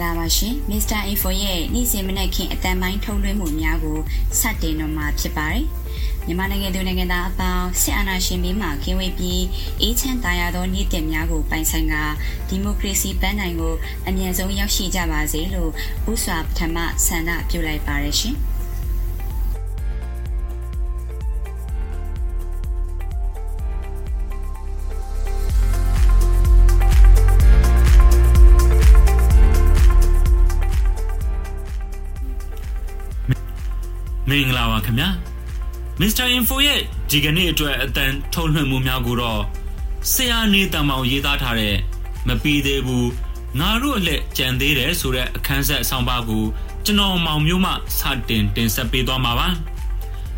Mr. Info ye, Nizimanaki at the mind told him Mumiago, Saturday no Mapsipari. Nimananga Dunagada about Sianashi Mima, Kiwi, Each and Diado Nitemiago, Paisanga, Democracy Benango, and Yazo Yoshi Javazelo, Usap Tama Sana Pulai Parishi. Minglawa Kamya Mr. Info yet, Giganitra then told him Mumiaguro. Say I need the Mau Yidatare, Mapi debu, Naru let Jandere Sure Kansat Sambagu, Jano Maumuma, Satin, Dinsapido Mava.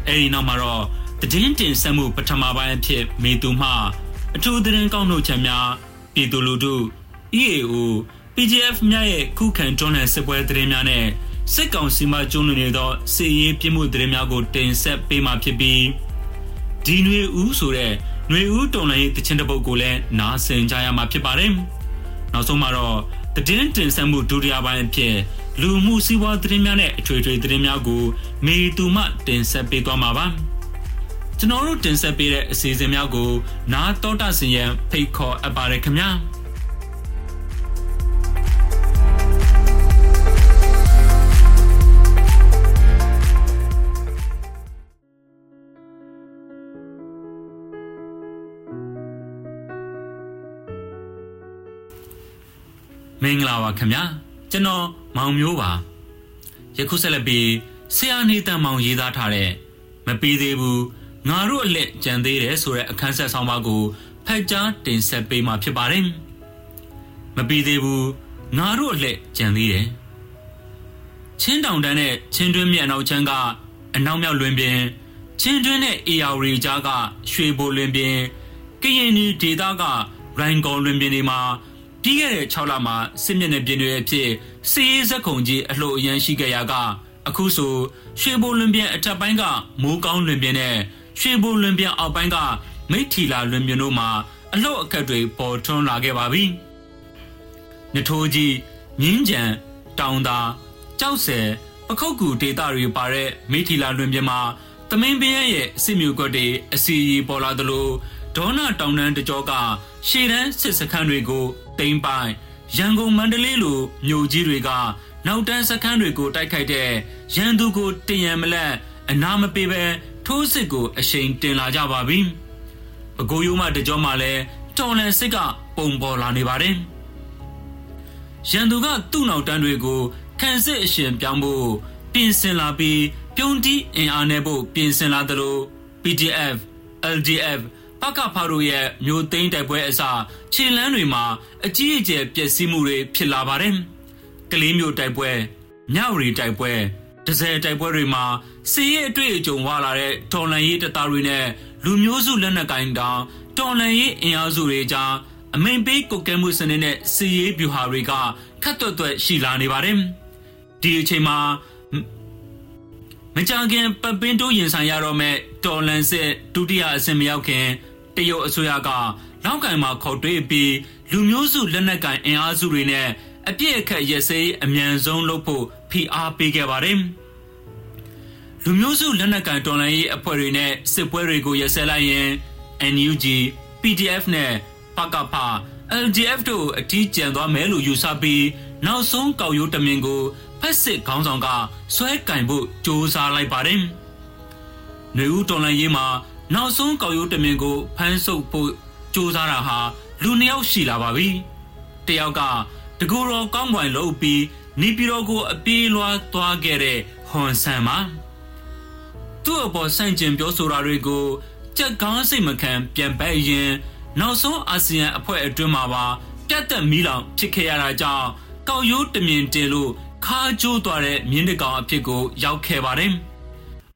Eri Namaro, the Dintin Samu Patamava and Tip, Miduma, a two didn't go no chamia, Biduludu, Yeu, BGF Myae, Cook and John and Sebwe Dremiane. Second Sima Junido, see Pimudremago, then set Pima Pibi. Dinue Usure, Nue Udonate the Chendabo Gule, Nas and Jayama Pibarim. Nasomaro, the Denton Samu Duriaba and Pierre, Lu Musiwa Dremane, Trade Dremago, May Dumat, then set Bidwamava. Tomorrow, then set Bid, Sisemiago, Na Totasia, Payco, Abaricamia. Minglawa Kamya, Jano, Maumyova. Yakuselabi, Sianita Mau Yidatare, Mapi debu, Naru let Jandires or a cancer Samago, Paja, then Sepi Mapibarim. Mapi debu, Naru let Jandire. Chin down dane, Chindrumi and Ochanga, and Namia Lumbian, Chindrene Iauri Jaga, Shribo Lumbian, Kayeni Didaga, Rango Lumbinima. Pierre Chalama, Simeon Binuete, says a conji at Lo Yanshigayaga, Akuso, Shebo Lumbia at Tabanga, Mugan Lumbiane, Shebo Lumbia Albanga, Metila Lumbianoma, a low cadre porton lagevavi. Netoji, Ninjan, Downda, Jause, Bakoku de Dari Barre, Metila Lumbiama, the main Biaye, Simu Gode, a sea boladalo, Donna Down and the Joga, Shiran, Sisakandrigo. By Yango Mandalilu, New Jiriga, now dance a country go Taikade, Yandugo, Tiamele, and Nama Pibe, Tosego, a shame de la Java beam. Bagoyuma de Jomale, Ton and Siga, Bombo Lanibarin. Yanduga, do not Dandrigo, Kansa Shim Jambo, Pinsen Labi, Pionti, and Anebo, Pinsen Ladro, BGF, LGF. Paruye, you think that where Sa, Chilanima, a GJ Piesimure Pilabarim, Climio Taipue, Nauri Taipue, the Zay Taipuerima, Say a trade John Walare, Tonai Tatarine, Lumiozu Lenagainda, Tonai in Azureja, a main big cocamusan in it, Say Buhariga, Kato Shilani Barim, Dichema Majangan Pabindo Yansayarome, Tolan said, Dudia Semiaken. Teo Suyaga, Langama Codre B, Lumiozu Lenagan and Azurine, a dear cat yese, a mianzon lopo, PRP Gavarim. Lumiozu Lenagan Donai, a porine, Sepuerego Yeselayen, NUG, PDF ne, Pacapa, LGF to a teacher and Melu Yusabi, now soon Kauyu Domingo, Passic Kansanga, Sweat Kanbu, Josa Libarim. Neu Donayima. Now soon call you Domingo, Panso Po, Josaraha, Lunio Shilabavi, Teoga, the Guru Gangwan Lopi, Nipirogo, Bilua, Tuagere, Hon Sama. Two about Sanjim Josurarigo, Jack Gansimakan, Pian Bayan, now so Asian appointed Drumawa, Jet the Milan, Chikaraja, call you Domin Delu, Kaju Dore, Mindigan Pigo, Yaukevarim.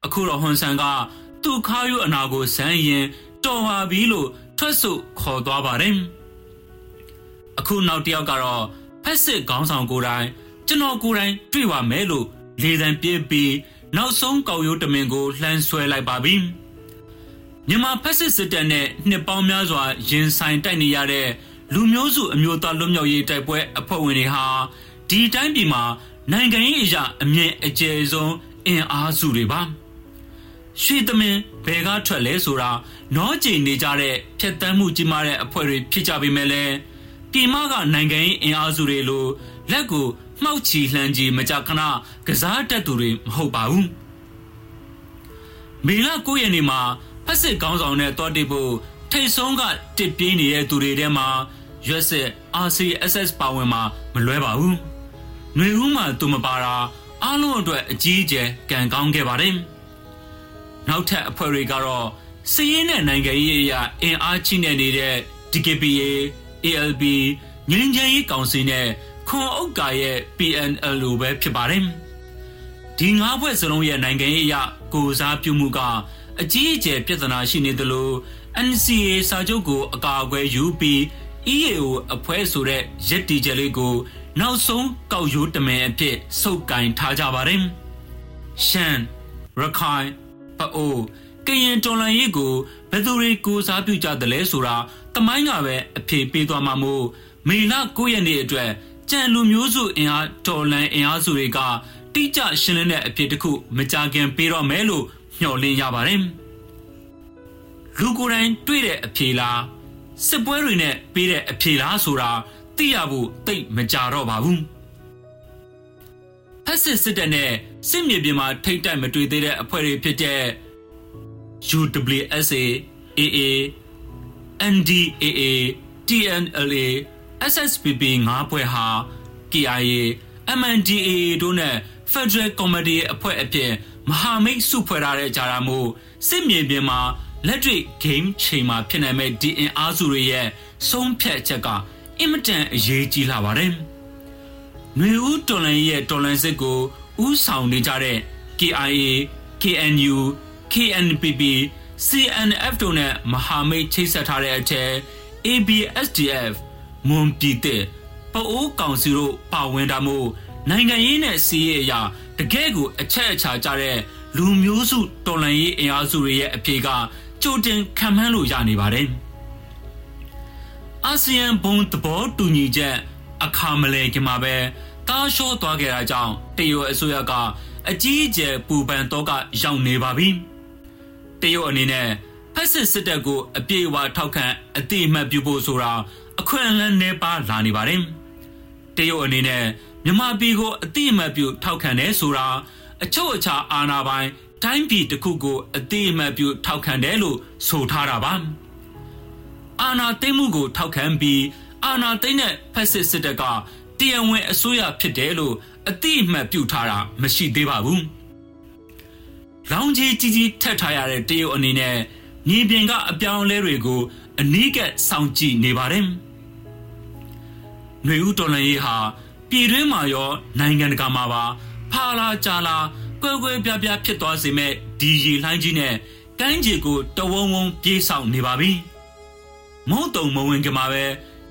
Akura Honsanga. To call you an ago saying, Doha Vilo, Trasso, called Dobarim. A cool now diagaro, Passic Gansan Gurai, General Gurai, Driva Melo, Lidan P.B., now soon call you Domingo, Lansway like Babim. Nima Passic Sitane, Nepalmazwa, Jin Saint Taniare, Lumiozu, Muta Lumio Yetapue, a Powiniha, di time bima nangai ija amye ajezon in azu de ba shwe tamin be ga thwet le sora no jei ne ja de phyatan mu ji ma de apwe ri phit ja bi me le pima ga nangai in azu de lo let ko mhauk chi hlan ji ma ja kana kaza tat tu de mhou ba u mela ko ye ni ma phase kaung saung ne twa ti bu thai song ga tit pyin ni ye tu de de ma Joseph RCSS power ma lwe ba u nwe u ma tu ma ba ra a lon twet a ji je kan kaung ke ba de naw that apwe ri ga ro siyin ne nai kai ye ya in a chi ne ni de DKPA ALB ngin jan yi council ne khon auk ga ye PNL lo be phit ba de di nga phwe so long ye nai kai ye ya ko sa pyu mu ga a ji je pyatana shi ne de lo NCA sa chou ko a ka kwe UP EAO apwe so de yetti je le ko naw song kauk yo tamen a phit sau kain tha ja ba de shan rakai pao kayin tonlan yi ko batu ri ko sa pyu ja de le sora tamain ga be a phit pe twa ma mo meila 9 ye ni atwe chan lu myo su in a tonlan in a su ri ga ti ja shin le ne a phit de khu ma ja kan pe ro me lo nhyaw lin ya ba de lu ko rain twi de a phit la sit pwe ri ne pe de a phit la sora ti ya bu tai ma ja ro ba bu Passive sit ne sit mye pin ma thai tai ma twi the de apwe ri phit de UWSA AA NDAA TNLA SSPP 5 phwe ha KIA MNDAA do ne Federal Comedy အဖွဲ့အပြင်မဟာမိတ်စုဖွဲ့ထားတဲ့ဂျာရာမို့စစ်မြေပြင်မှာလက်တွေ့ game ချိန်မှာဖြစ်နိုင်မဲ့ဒီအင်အားစုတွေရဲ့ဆုံးဖြတ်ချက်ကအင်မတန်အရေးကြီးလာပါတယ်။မြေဦးတော်လန်ရဲ့တော်လန်စစ်ကိုဦးဆောင်နေကြတဲ့ KIA KNU KNPP CNF တို့နဲ့မဟာမိတ်ချိတ်ဆက်ထားတဲ့အထက် ABSDF မွန်ပြည်တဲ့ပအိုးကောင်စီတို့ပါဝင်တာမို့နိုင်ငံရေးနဲ့စီးရေးအရာတကယ့်ကိုအချက်အချာကြတဲ့လူမျိုးစုတော်လှန်ရေးအင်အားစုတွေရဲ့အဖြေကကြိုတင်ခံမှန်းလို့ရနေပါတယ်။အာဆီယံဘုံသဘောတူညီချက်အခါမလဲခင်မှာပဲတားလျှော့သွားခဲ့တာကြောင့်တရုတ်အစိုးရကအကြီးအကျယ်ပူပန်တော့ကရောက်နေပါပြီ။တရုတ်အနေနဲ့ဖက်စစ်စစ်တပ်ကိုအပြေအဝါထောက်ခံအတိအမှတ်ပြုဖို့ဆိုတာအခွင့်အလမ်းနှဲပါလာနေပါတယ်။တရုတ်အနေနဲ့မြန်မာပြည်ကိုအတိအမှတ်ပြုထောက်ခံတယ်ဆိုတာအချုပ်အခြာအာဏာပိုင်တိုင်းပြည်တစ်ခုကိုအတိအမှတ်ပြုထောက်ခံတယ်လို့ဆိုထားတာပါ။အာဏာသိမ်းမှုကိုထောက်ခံပြီးအာဏာသိမ်းတဲ့ဖက်စစ်စစ်တပ်ကတရားဝင်အစိုးရဖြစ်တယ်လို့အတိအမှတ်ပြုထားတာမရှိသေးပါဘူး။လောင်ကြီးကြီးကြီးထက်ထားရတဲ့တရုတ်အနေနဲ့ညီပင်ကအပြောင်းလဲတွေကိုအနီးကပ်စောင့်ကြည့်နေပါတယ်။နှွေဦးတော်လှန်ရေးဟာပြည်တွင်းမှာရောနိုင်ငံတကာမှာပါဖာလာကြာလာကွဲကွဲပြားပြားဖြစ်သွားစေမဲ့ဒီရေလှိုင်းကြီးနဲ့ကမ်းခြေကိုတဝုံဝုံပြေးဆောင်နေပါပြီ။မုံတုံမဝင်ကမှာပဲ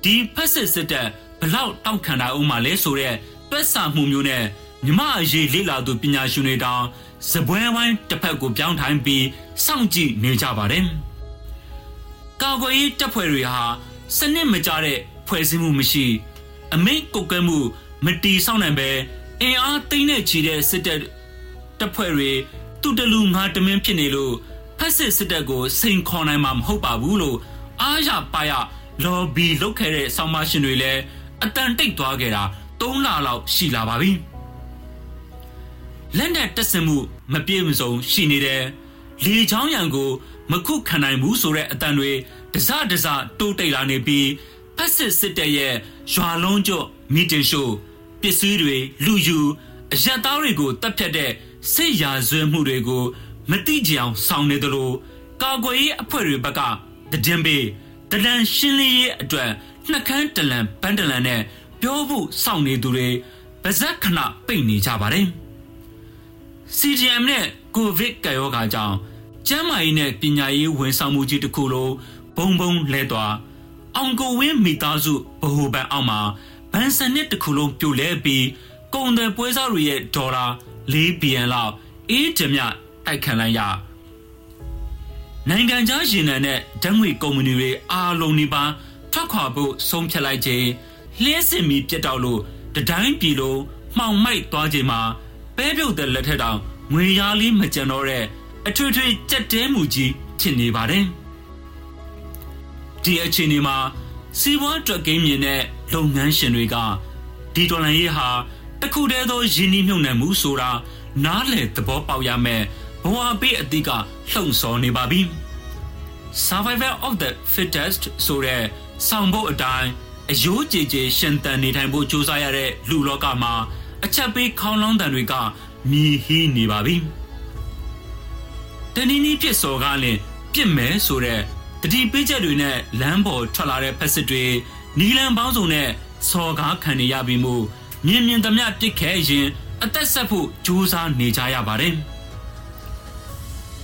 ဒီဖက်စစ်စစ်တပ်ဘလောက်တောက်ခံတာအောင်မှလဲဆိုတဲ့တွက်ဆမှုမျိုးနဲ့မြမအရေးလေ့လာသူပညာရှင်တွေတောင်စပွဲဝိုင်းတစ်ဖက်ကိုပြောင်းထိုင်ပြီးစောင့်ကြည့်နေကြပါတယ်။ကာကွယ်ရေးတပ်ဖွဲ့တွေဟာစနစ်မကျတဲ့ဖွဲ့စည်းမှုမရှိအမိန့်ကုတ်ကဲမှုမတီးဆောင်နိုင်ပဲအင်အားသိမ့်နဲ့ချီတဲ့စစ်တပ်တပ်ဖွဲ့တွေတူတလူငါတမင်းဖြစ်နေလို့ဖက်စစ်တပ်ကိုစိန်ခေါ်နိုင်မှာမဟုတ်ပါဘူးလို့အားရပါရလော်ဘီလုပ်ခဲ့တဲ့ဆောင်းမရှင်တွေလည်းအတန်တိတ်သွားခဲ့တာ3လလောက်ရှိလာပါပြီ။လက်နဲ့တက်စင်မှုမပြေမစုံရှိနေတယ်။လေချောင်းရံကိုမခုခံနိုင်ဘူးဆိုတဲ့အတန်တွေတစတစတိုးတိတ်လာနေပြီးဖက်စစ်စစ်တပ်ရဲ့ရွာလုံးကျော်မီတင်ရှိုးပစ္စည်းတွေလူယူအရက်သားတွေကိုတပ်ဖြတ်တဲ့စစ်ရာဇဝမှုတွေကိုမတိကျအောင်ဆောင်နေသလိုကာကွယ်ရေးအဖွဲ့တွေဘက်ကတဒင်းပေးတလန်ရှင်းလင်းရေးအတွက်နှကန်းတလန်ပန်းတလန်နဲ့ပြောဖို့စောင့်နေသူတွေပါဇက်ခဏပိတ်နေကြပါတယ်။CGM နဲ့ COVID ကာယောဂါကြောင့်ကျန်းမာရေးနဲ့ပညာရေးဝန်ဆောင်မှုကြီးတစ်ခုလုံးဘုံဘုံလဲသွားအောင်ကိုဝင်းမိသားစုဗဟိုဘဏ်အောက်မှာဘဏ်စနစ်တစ်ခုလုံးပြိုလဲပြီးကုန်တယ်ပွဲစားတွေရဲ့ဒေါ်လာ4ဘီလီယံလောက်အေးတမျှတိုက်ခံလိုက်ရနိုင်ငံခြားရင်းနှံနဲ့ဓာတ်ငွေကုမ္ပဏီတွေအားလုံးဒီပါထွက်ခွာဖို့ဆုံးဖြတ်လိုက်ခြင်းလျှက်စင်မီပြတ်တောက်လို့တ the time pillow, Mount Mike Bajima, Pedro the letter down, Muyali Majanore, a tutory Chatemuji, Chinibare. Dear Chinima, see what game in a long mansion regard. Didonaiha, the Kudedo Ginimuna Musura, Nale the Bopauyame, Boabi Adiga, Long Sony Babi. Survivor of the fittest, so rare, Sambo a die. A Yoji Shantani Tambo Josayare, Lulokama, a chappy Kalon Danriga, Mihi Nibabi. Danini Piesogane, Pieme Sure, the deep Pijarune, Lambo, Chalare Passadre, Nilan Bazone, Soga Kaniabimu, Nian Damiati Kajin, a Tessapu, Josa Nijaya Barin.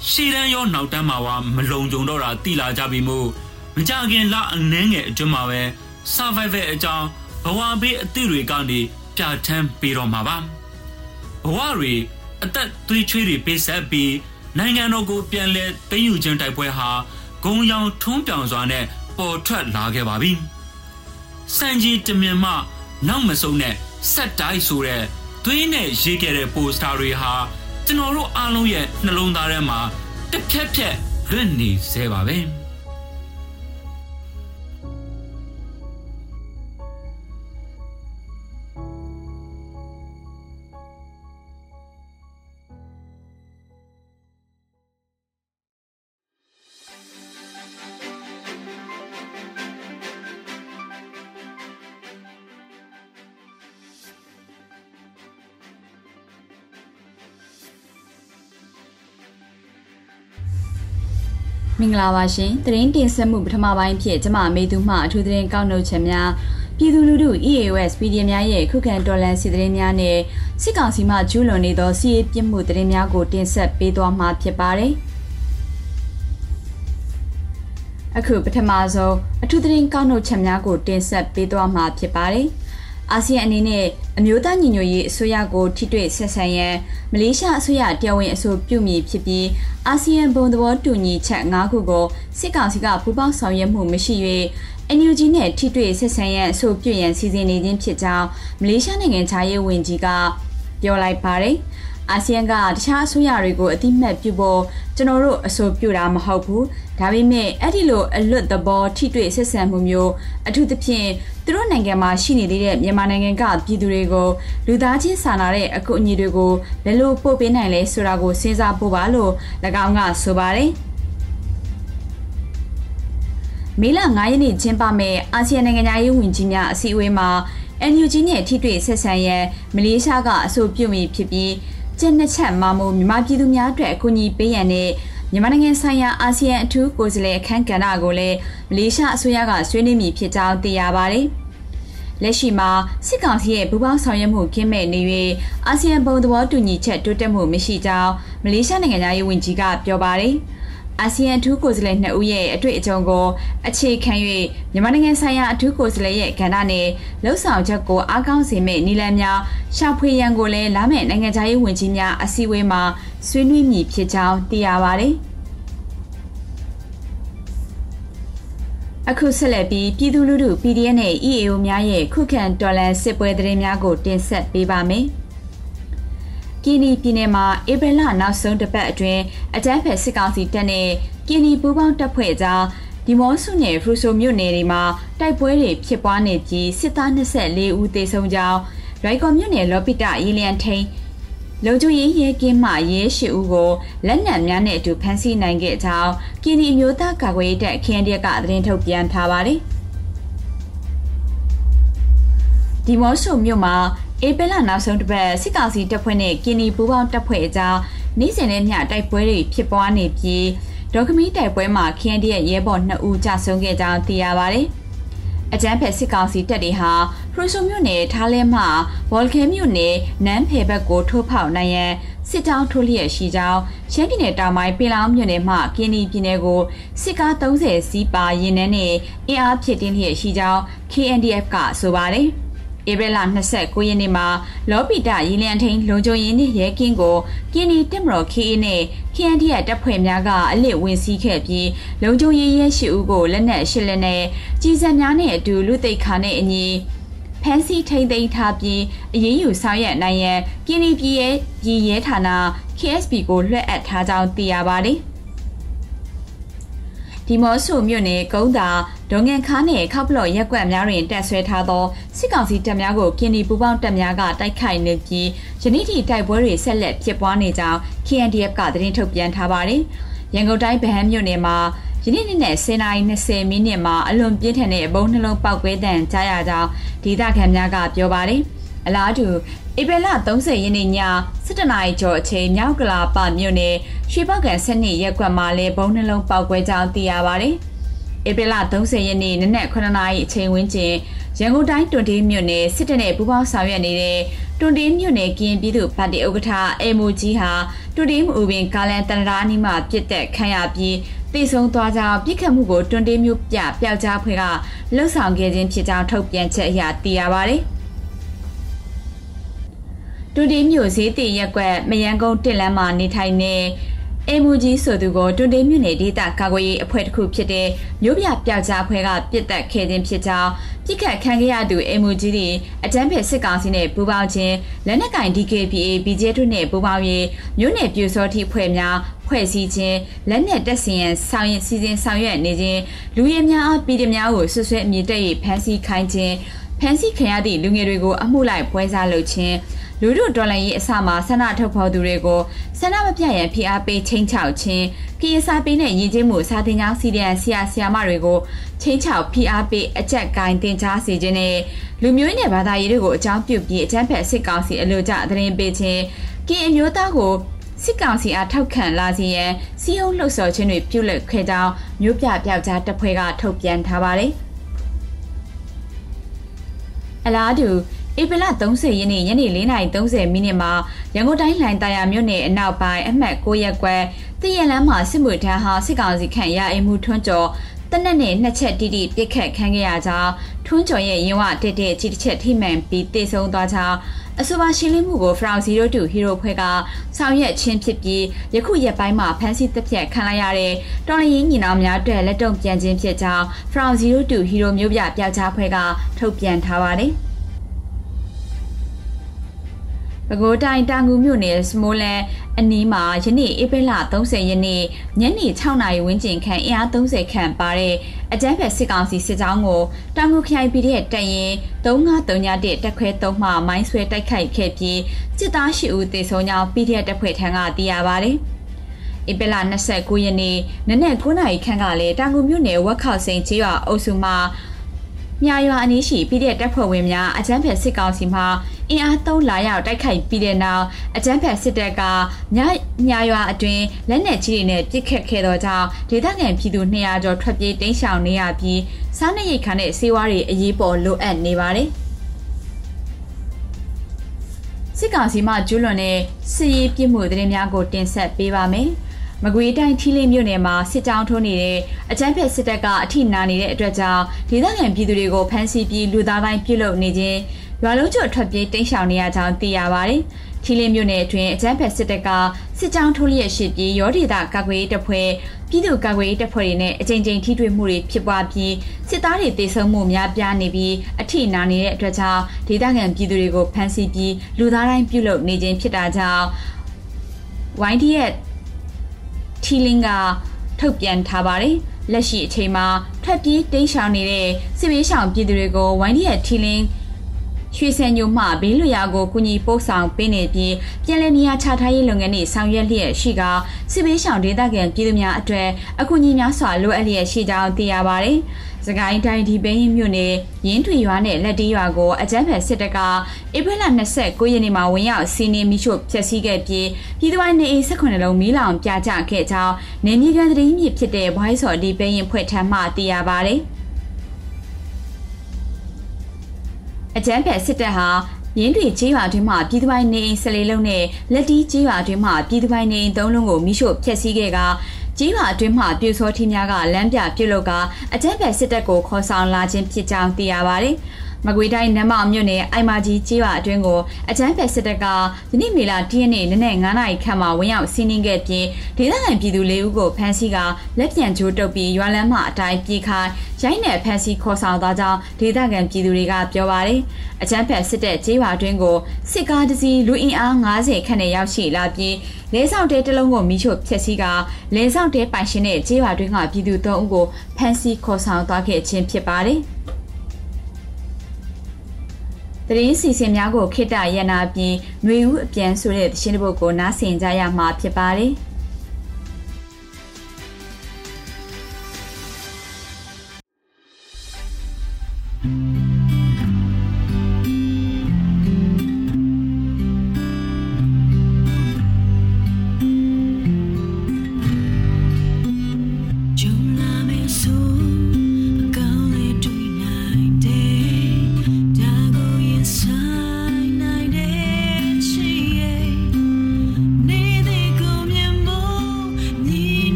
Shiran Yon Nautamawa, Malon Jonora, Tila Jabimu, Majagin La Nenge Jumawe. Survivor a jar, Bawabi a theory gandhi, Piatan Piromaba. Bawari, at that 3 treaty piece at B, Nanganogo Pianlet, the Eugen Taipueha, Gongyang Tumpianzone, Portrait Lagebabi. Sanji Timiama, Namasone, Satai Sure, Twine Jigere Postariha, Tenoro Aluye, Nalondarema, the Captain, Renny Sebabe. Minglawashin, the Indian Samu Tamawai Pietama made to march to the Encount Chamia, Pidulu, EOS, Pidiamia, Cook and Dolan Sidreniane, Sicansima Juloni, though see Pimudrenia go tin set Pedua Matiapare. A coup Tamazo, a to the Encount Chamia go tin set Pedua Matiapare. ASEANine, a mutan in your soya go titue sesaye, Malaysia soya deawin so pumi pipi, ASEAN bondwar to ni check nakugo, Sikan Siga Puba Soyam who Mishiwe, and Eugene titue sesaye so puyan season in Pieta, Malaysia and entire windiga. Yolai pare, ASEAN guard, Cha Soyarigo, a team met pubo, General so pura mahopu, Tavime, Adilo, a lot the ball titue sesam whom you, a to the pin. Nangama, she needed Yamanangan God, Pidurego, Ludachi Sanare, a Codnidugo, Belo Popinale, Surago, Cesar Bovalo, Laganga, Sobare Mila Nayani, Chimpame, Asiananganayu, Winjinia, Siwema, and Eugenia Titri Sesaye, Melissa Gat, so Pumi Pipi, Jenna Mamu, Mimakidunia, Draconi, Bayane. Yamanangan Saya ASEAN 2 Gozle Kankana Gole, Malaysia Suyaga Swenimi Pieta Diabari Leshima, Sikansi, Buba Soyamu came at Niwe, ASEAN Bondwar to Nichet to Temu Mishita, Malaysia Nanganayu Winjiga, Jobari ASEAN 2 Gozle Nauye, a Twitchongo, a Che Kanwe, Yamanangan Saya 2 Gozle Kanane, Losa Jago, Akansi, Nilamia, Shapuyangole, Lame, Nangatayu Winjinia, Asiwema. Swinui ni Pietao, Diawari Acuselebi, Pidulu, PDNA, EU Miaye, Cook and Dolan, Sepodremiago, Tin Set Bibame Guinea Pinema, Ebrela, now sold the battery, a temper Sikansi Tene, Guinea Bubon Tapueda, Dimonsune, Russo Munerima, Taipore, Piepuanetti, Sitan Setli, Ude Sonjao, Ragomune, Lopita, Iliante. Loju ye game my ye she ugo, Lenam Yanet to Pansy Nange Tao, Guinea Yota Kaway that candy garden to Pian Tawari. Dimoso Muma, Ebella now sound bear, Sikansi Tapone, Guinea Buba Tapueta, Nisan and Yat Taipuri, Pipuani Pi, Document Tapuema, Candy and Yebon Uja Songeta Tiavari. A temper Sikansi Teddyha. Rusumune, Talema, Volcamune, Nan Paper Go to Pau Naye, Sit down to Lia Shijao, Shaking it down my Pilam Unema, Guinea Pinego, Sika Dose, Sipa Yenene, Air Pitin here Shijao, KNDF Gar Sobari, Ebelan Naset Guyenema, Lobita Yiliantain, Lojo Yeni here Kingo, Guinea Temro Kine, Kiandi at the Premiaga, a little wincy capi, Lojo Ye Shugo, Lenet Shilene, Jizanane, do Lute Kane and ye. Pansy Tay Day Tabi, Yu Saya Naye, Guinea Bie, Yetana, KSB Gold at Hazal Diabadi. Dimosu Mune, Goda, Dongan Kane, Kaplo, Yaguam Yarin, Desretado, Sikansi Tamiago, Guinea Buban Tamiaga, Daikai Niki, Janiti Taibori, Selet, Yapuanita, KNDF Garden Topian Tabadi, Yango Dai Beham Yunema. Janine Senai Nese Minima alone Bietane, Bonalo Paguedan, Tayada, Tita Kanaga, Yobari, Aladu, Ibella, Dose Yenia, Sitanai, George, Nagla, Bamune, Shibagan, Seni, Yaguamale, Bonalo Paguedan, Diabari, Ibella, Dose Yeni, Nekonai, Chewinche, Jango Dine, Dundin Mune, Sitane, Buba Saviani, Dundin Mune, Gin Bidu, Padi Ogata, Emujiha, Dundim Ubin, Galantanima, Pietek, Kayabi. Please don't pick a move, don't they move? Yeah, Piazza Pira, Los Angeles, Topian, Chia, Diabari. Do they music the Yaguet, Mayango, Telema, Nitaine, Emoji, so to go, do they munity that Kaway, Pet Kupite, Nubia Piazza Pira, Pit that Kaden Pieta, Pika Kangia do Emoji, a temple seconds in a Bubaji, Lenakan DKPA, Bijetune, Bubawi, Unit you sorti Premia. ခွဲစည်းခြင်းလက်နက်တက်စီရင်ဆောင်ရွက်စီစဉ်ဆောင်ရွက်နေခြင်းလူရင်းများအပြည်တများကိုဆွဆွဲမြည်တဲ့ဖန်စီခိုင်းခြင်းဖန်စီခံရသည့်လူငယ်တွေကိုအမှုလိုက်ပွဲစားလုပ်ခြင်းလူတို့ဒေါ်လာရေးအစမှဆန္ဒထုတ်ဖော်သူတွေကိုဆန္ဒမပြရန်ဖိအားပေးချိန်ချောက်ခြင်းကိစ္စပေးနဲ့ရည်ကျင်းမှုစားတင်ကြောင်းစီတန်ဆရာဆရာမတွေကိုချိန်ချောက်ဖိအားပေးအကြက်ကိုင်းတင်ကြားစေခြင်းနဲ့လူမျိုးရေးနဲ့ဘာသာရေးတွေကိုအကြောင်းပြုပြီးအကြမ်းဖက်စစ်ကောင်စီအထောက်ခံလာစေရန် စီယုံလှုပ်ဆော်ခြင်းတွေပြုလုပ်ခဲ့ကြောင်းမြို့ပြပြောက်ကြားတပ်ဖွဲ့ကထုတ်ပြန်ထားပါတယ် အလားတူ ဧပြီလ 30 ရက်နေ့ ညနေ 4:30 မိနစ်မှာ ရန်ကုန်တိုင်းလှိုင်သာယာမြို့နယ်အနောက်ပိုင်းအမှတ် 9 ရပ်ကွက် တရရန်လမ်းမှာစစ်မှုထမ်းဟောင်း စစ်ကောင်စီခန့်ရာအိမ်မှုထွန်းကျော် တနက်နေ့ 2 ချက်တိတိပြစ်ခတ်ခံခဲ့ရကြောင်းထွန်းကျော်ရဲ့ရင်ဝတက်တဲ့ကြီးတစ်ချက်ထိမှန်ပြီးသေဆုံးသွားကြောင်း အဆိုပါရှင်းလင်းမှုကို Front 02 Hero ဖွဲ့ကဆောင်ရွက်ချင်းဖြစ်ပြီးယခုရက်ပိုင်းမှာဖမ်းဆီးတပ်ဖြတ်ခံရတဲ့တော်လှန်ရေးညီနောင်များအတွက်လက်တုံ့ပြန်ခြင်းဖြစ်ကြောင်း Front 02 Hero မြို့ပြပြောက်ကြားဖွဲ့ကထုတ်ပြန်ထားပါတယ် ပဲဂိုတိုင်းတန်ကူမြို့နယ်စမိုးလန်အနီးမှာယနေ့ဧပြီလ Ibella Nasset Guyani, Nene Gunai Kangale, Dangu Mune, Workout Saint Gia, Osuma, Nyayo Anishi, Pidia Depo Wimia, a temple sick out him. I don't lie out, I can't be there now. A temper sit there, Nyaya, a drain, Lenet, Chinet, Dicket Kedota, Titan Pidu Nea, or Trappy, they shall near be. Sunday, you can't see worry, a yip or low at Nivare. Sicansima Julone, see if you move the Niago Tinset Biva me. Maguita and Tilim Unema, sit down to Nide, a temper sit there, a tin nanny, a dredger, Titan Pidurigo, Pansy, Ludavine, Pillow Nide. Walujo Trabi, Tishania down Diawari, Tilimune, Train, Tempe Sitaka, Sitan Tulia Shibi, Yorida, Gagway, the Pue, Pidu Gagway, the Porine, Jane Tidu Muri, Pibuabi, Sitari, the Somumia, Bianibi, a tea nanny, Drata, Tidangan Pidurigo, Pansibi, Ludara and Pulo, Nijin Pitata, Windiet, Tilinga, Topian Tabari. Lashi Chema, Trabi, Tishani, Sivishan Pidurigo, Windiet Tiling. ရွှေစံမြို့မှဘေးလွတ်ရာကိုကူညီပို့ဆောင်ပေးနေပြီးပြည်လည်နေရာချထားရေးလုပ်ငန်းတွေဆောင်ရွက်လျက်ရှိကစစ်ဘေးရှောင်ဒေသခံပြည်သူများအတွက်အကူအညီများစွာလိုအပ်လျက်ရှိကြောင်းသိရပါတယ် စကိုင်းတိုင်းဒီဘင်းမြို့နယ်ရင်းထွေရွာနဲ့လက်တီရွာကိုအကြမ်းဖက်စစ်တပ်ကဧပြီလ 29 ရက်နေ့မှာဝင်ရောက်စီးနင်းမိရှုဖျက်ဆီးခဲ့ပြီးပြည်သူ့နေအိမ် 19 လုံးမီးလောင်ပြကျခဲ့ကြောင်းနယ်မြေခံသတင်းမြစ်ဖြစ်တဲ့ဘွိုင်းစော်ဒီဘင်းရင်ဖွင့်ထမ်းမှသိရပါတယ် အကျန်းဖက်စစ်တပ်ဟာရင်းတွင်ခြေရွာအတွင်းမှပြည်သူ့ပိုင်းနေအိမ် မကွေတိုင်းနမောင်မြို့နယ် IMG ကြီးရွာအတွင်းကိုအကျန်းဖက်စစ်တပ်ကယနေ့မေလ 10 ရက်နေ့နနက် 9:00 ခန့်မှာဝင်ရောက်စီးနင်းခဲ့ပြီးဒေသခံပြည်သူ 4 ဦးကိုဖမ်းဆီးကလက်ပြန်ကြိုးတုပ်ပြီးရွာလမ်းမအတိုင်းပြေးခိုင်း ရိုက်နယ်ဖမ်းဆီးခေါ်ဆောင်သွားကြောင်းဒေသခံပြည်သူတွေကပြောပါတယ်။အကြမ်းဖက်စစ်တပ်ကြေးဝါတွင်းကိုစစ်ကားတစ်စီးလူအင်အား50ခန့်နဲ့ရောက်ရှိလာပြီးလဲဆောင်တဲတစ်လုံးကိုမိချို့ဖျက်ဆီးကာလဲဆောင်တဲပိုင်ရှင်နဲ့ကြေးဝါတွင်းကပြည်သူ3ဦးကိုဖမ်းဆီးခေါ်ဆောင်သွားခဲ့ခြင်းဖြစ်ပါတယ်။သတင်းစီစဉ်များကိုခေတ္တရန်နာပြီးຫນွေဦးအပြန်ဆိုတဲ့သတင်းတစ်ပုဒ်ကိုနားဆင်ကြရမှာဖြစ်ပါတယ်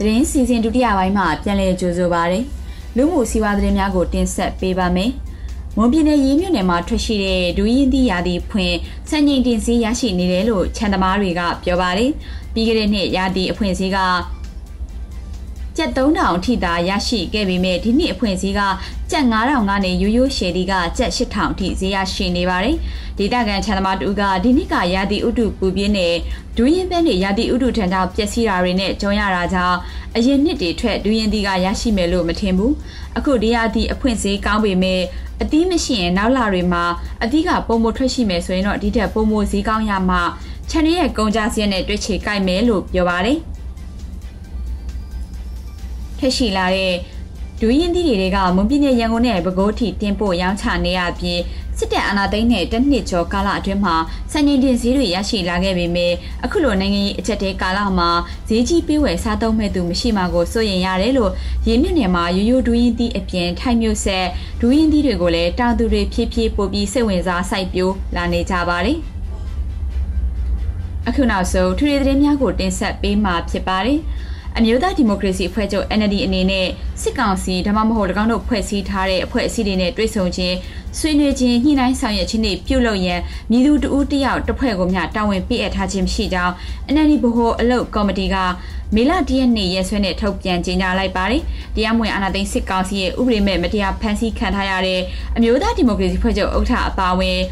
Rain season to Tiawai ma, Pianle Josovare, Lumu Siwa Dremiago Tinset Pebame, Mobine Yimunema Trashire, Duin the Yadi Puen, Sanyin Tinsi Yashi Nirelo, Chandamariga, Piovare, Biggerene Yadi Puensiga. Jet down Tida Yashi gave me Tini Puensiga, Jangarangani, Yuyu Shediga, Jet Shitam Tiziashi Nivari, Didagan Chanamaduga, Dinika Yadi Udu Bubine, Duin Bene Yadi Udu turned up Jessira Rene, Joya Raza, a yenity tread Duin Diga Yashi Melo Matembu, a Kodia the Puensi Gambi me, a D machine, now Larima, a Diga Bomo Trashime, so not Dita Bomo Zigang Yama, Chania Gonjazian, Richie Guy Melo, Yovare. Keshilare, do you indeed regard Mobina Yangone, Bogoti, Tempo, Yangchane Abbey, Sit another net, and Nicho, Kala Drema, Sunny Dinsiri Yashi Lagavime, Akulonangi, Chate Kalama, ZGP, Sato Medu Mishimago, Soyen Yarelo, Yemunema, you do in the Epian, time you say, do in the regole, down to the PP, Bobby, Sewenza, Saipio, Lane Tabari. Akunaso, to the Remiago, then set Bema Pipari. A new democracy Pueto Energy in a Sikansi, the Mamahorgano Puesi Tare, Puesidine, Dressoje, Swinage, Nina Sayachine, Puloye, Nidu Uti out the Puegomia, down with P. at Hachim Shida, and any boho, a low comediga, Mila DNA, yes, when it took Janjina like Barry, the Amway another Sikansi, Ubrime, Media, Pansy, Cantayare, a new democracy Pueto Ota Bawe.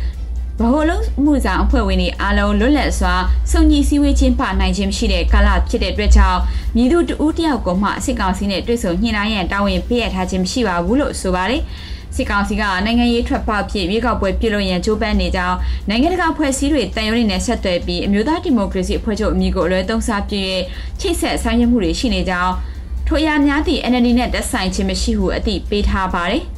Baholo Muza Puini Alo Luleswa, Sony Siwi Chimpa Najim Shide, Kalap Chide Rechao, Nidu Utiao Goma, Sikao Sinet, Drisso, Nina, Dawin, Piet Hachim Shiva, Wulo Subari, Sikao Siga, Nangai Trapa, Piga, Pilo, and Jubanidao, Nangaka Puesiri, Diarin, Satabi, Muda Democracy, Pujo, Migo, Redon Sapje, Chase, Sayamuri, Shinidao, Toyanati, and any net that signed Chimishihu at the Beta Bari.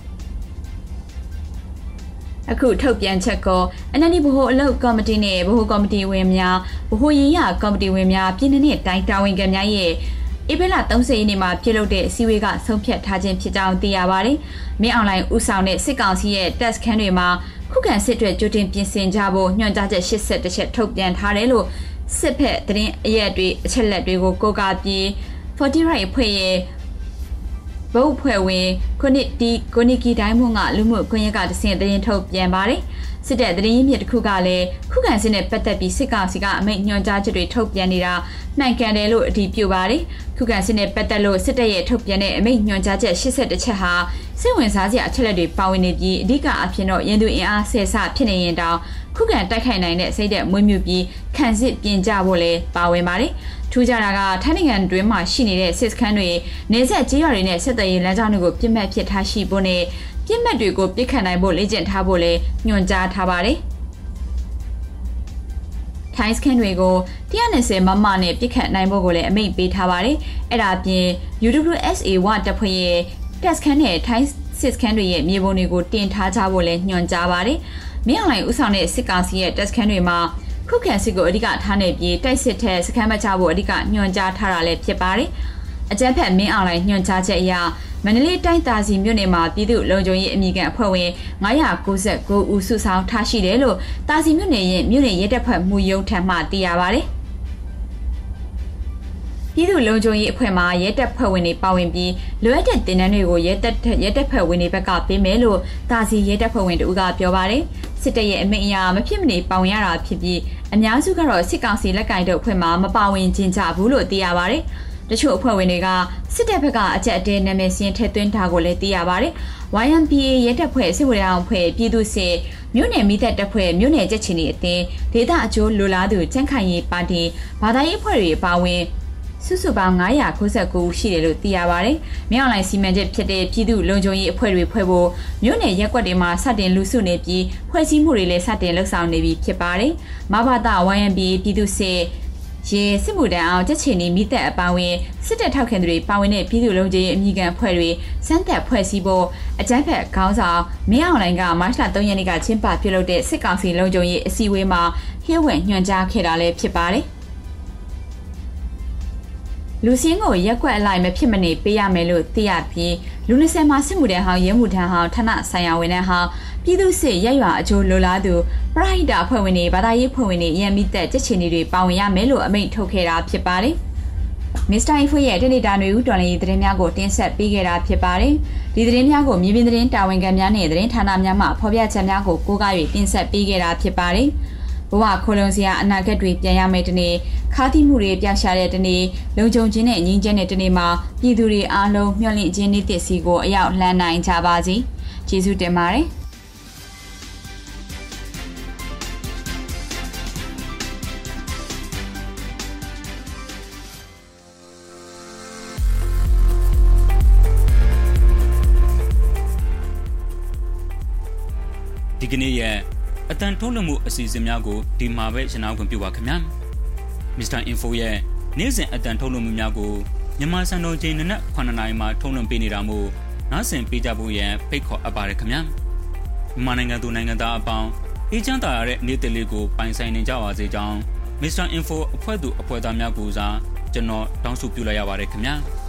A good topian checo, and any boho low comedy ne, boho comedy wemia, bohoya comedy wemia, pinnet, dying down in Gamia. Ibella don't say any more pillow day, see we got some pet tajim pidown diabari. May online usownet, sick out here, desk canima, cook and sit with Jutin Pinsin Jabo, no data she said the shed topian harelo, sip it, then yadri, cheladrigo, gogadi, for the right pay. Bow Puewe, Koniti, Koniki Daimunga, Lumu, Koyaga to send the Yentop Yambari, Sidet the Yim yet Kugale, Kugan in a Petapi Sika Siga, make your judgery top Yanida, Mancadelo de Pubari, Kugan in a Petalo, Siday top Yane, make your judge, she said the Cheha, Sewens Azia, Cheladi, Pawinidi, Diga Apino, Yendu in Asesa, Pinayenda, Kugan Dakaina, say that Mumubi, can sit in Jabole, Bawe Mari. Tujaraga, turning and dream machine, says canary, Neza Giorinet, said the Lazano, Pimma Pietashi Bonnet, Pimma Dugo, Picanabo, Legend Habole, Nyonja Tabare. Times can we go, Diana say, Mamane, Picat Naimogole, make be Tabare, Erapi, UWSA, want the poye, Desk can it, Times says canary, Nibonigo, Tin Tatabole, Nyonjabare, Mianai Usane, Sikansi, Desk canary ma. Cook and Sigodiga Tanebi, Taisite, Scamacha Wodiga, Nyonja Tarale, Pipari, a Japan me online, Nyonja ya, Manili Taitazi Munema, Bidu, Lojo Miga Poe, Maya Gozet, Go Ususa, Tashi Delo, Tazi Mune, Mune Yetapa, Muyo Tama Diabari. Bidu Lojo Yepema, Yetapa Winnie Bowinbi, Luetta Dinanugo, Yetapa Winnie Backup, Melo, Tazi Yetapa Wind Uga Piovare. Sitay and Maya, Pimini, Bawara Pibi, and Yazukaro, Sikansi, Lagaido, Pema, Mabawin, Jinja, Bulu, Diabari, the Chopo Winega, Sitapaga, Jade, Nemesian, Tetuin Tagole, Diabari, YMP, Yetapue, Sewam, Pue, Bidu say, Mune, Mita, the Pue, Mune, Jachini, Deda, Jo, Lula, Du, Jankai, Badi, Badai, Pori, Bawin, Susubangaya, Kosaku, Shiru, Diabari, Mianai, Simajet, Pede, Pidu, Lonjoi, Puri, Puebo, Mune, Yakodima, Satin, Lusunepi, Quasi Murile, Satin, Lusan, Nevi, Pipari, Mabada, YMB, Pidu say, She Simuda, Jachini, Mita, Bawe, Sitter Talkandri, Bawene, Pidu, Loje, Migan, Puri, Santa, Puesibo, a Japet, Kausa, Miananga, Marsha, Doyaniga, Chimpa, Pilo de, Sikansi, Lonjoi, Siwema, here went Yonja, Kedale, Pipari. Lucingo, Yakwa Lime, Pimani, Biamelu, Tiapi, Lunisema Simudeha, Yemutaha, Tana, Sayawenaha, Pidu say, Yaya, Jo Luladu, Brida Pony, Badai Pony, Yamita, Chini, Bawia Melu, a mate Tokera, Pipari. Mr. Info yet any danu utani dremiago tin set bigger up yabari. Didremiago mibindrin tawingamyane drin tanamyama, poviatamiago, kugari tin set bigger up yabari. Boa colonsia and nugget with yametane, Kati Muri, Yasharetane, Lojo Jine, Ninjanetanema, Piduri, Alo, Muli Genetisigo, Yatlana in Tabazi, Jesu de Mare. Dignea, a Tantolamu Asizimiago, Di Marvet and Algonpiwakamian. Mr. Info, yeah, Nilsen at Tantolomumiago, Yamasano Jane, Pananaima, Tolum Beniramo, Nasen Pijabuya, Peco Abarakamian. Mananga Dunanga Bound, Ejanta Red Niteligo, Pine Sign in Jawazi Down, Mr. Info, Puedu Apuadamiaguza, General Dansu Pula Yawarekamian.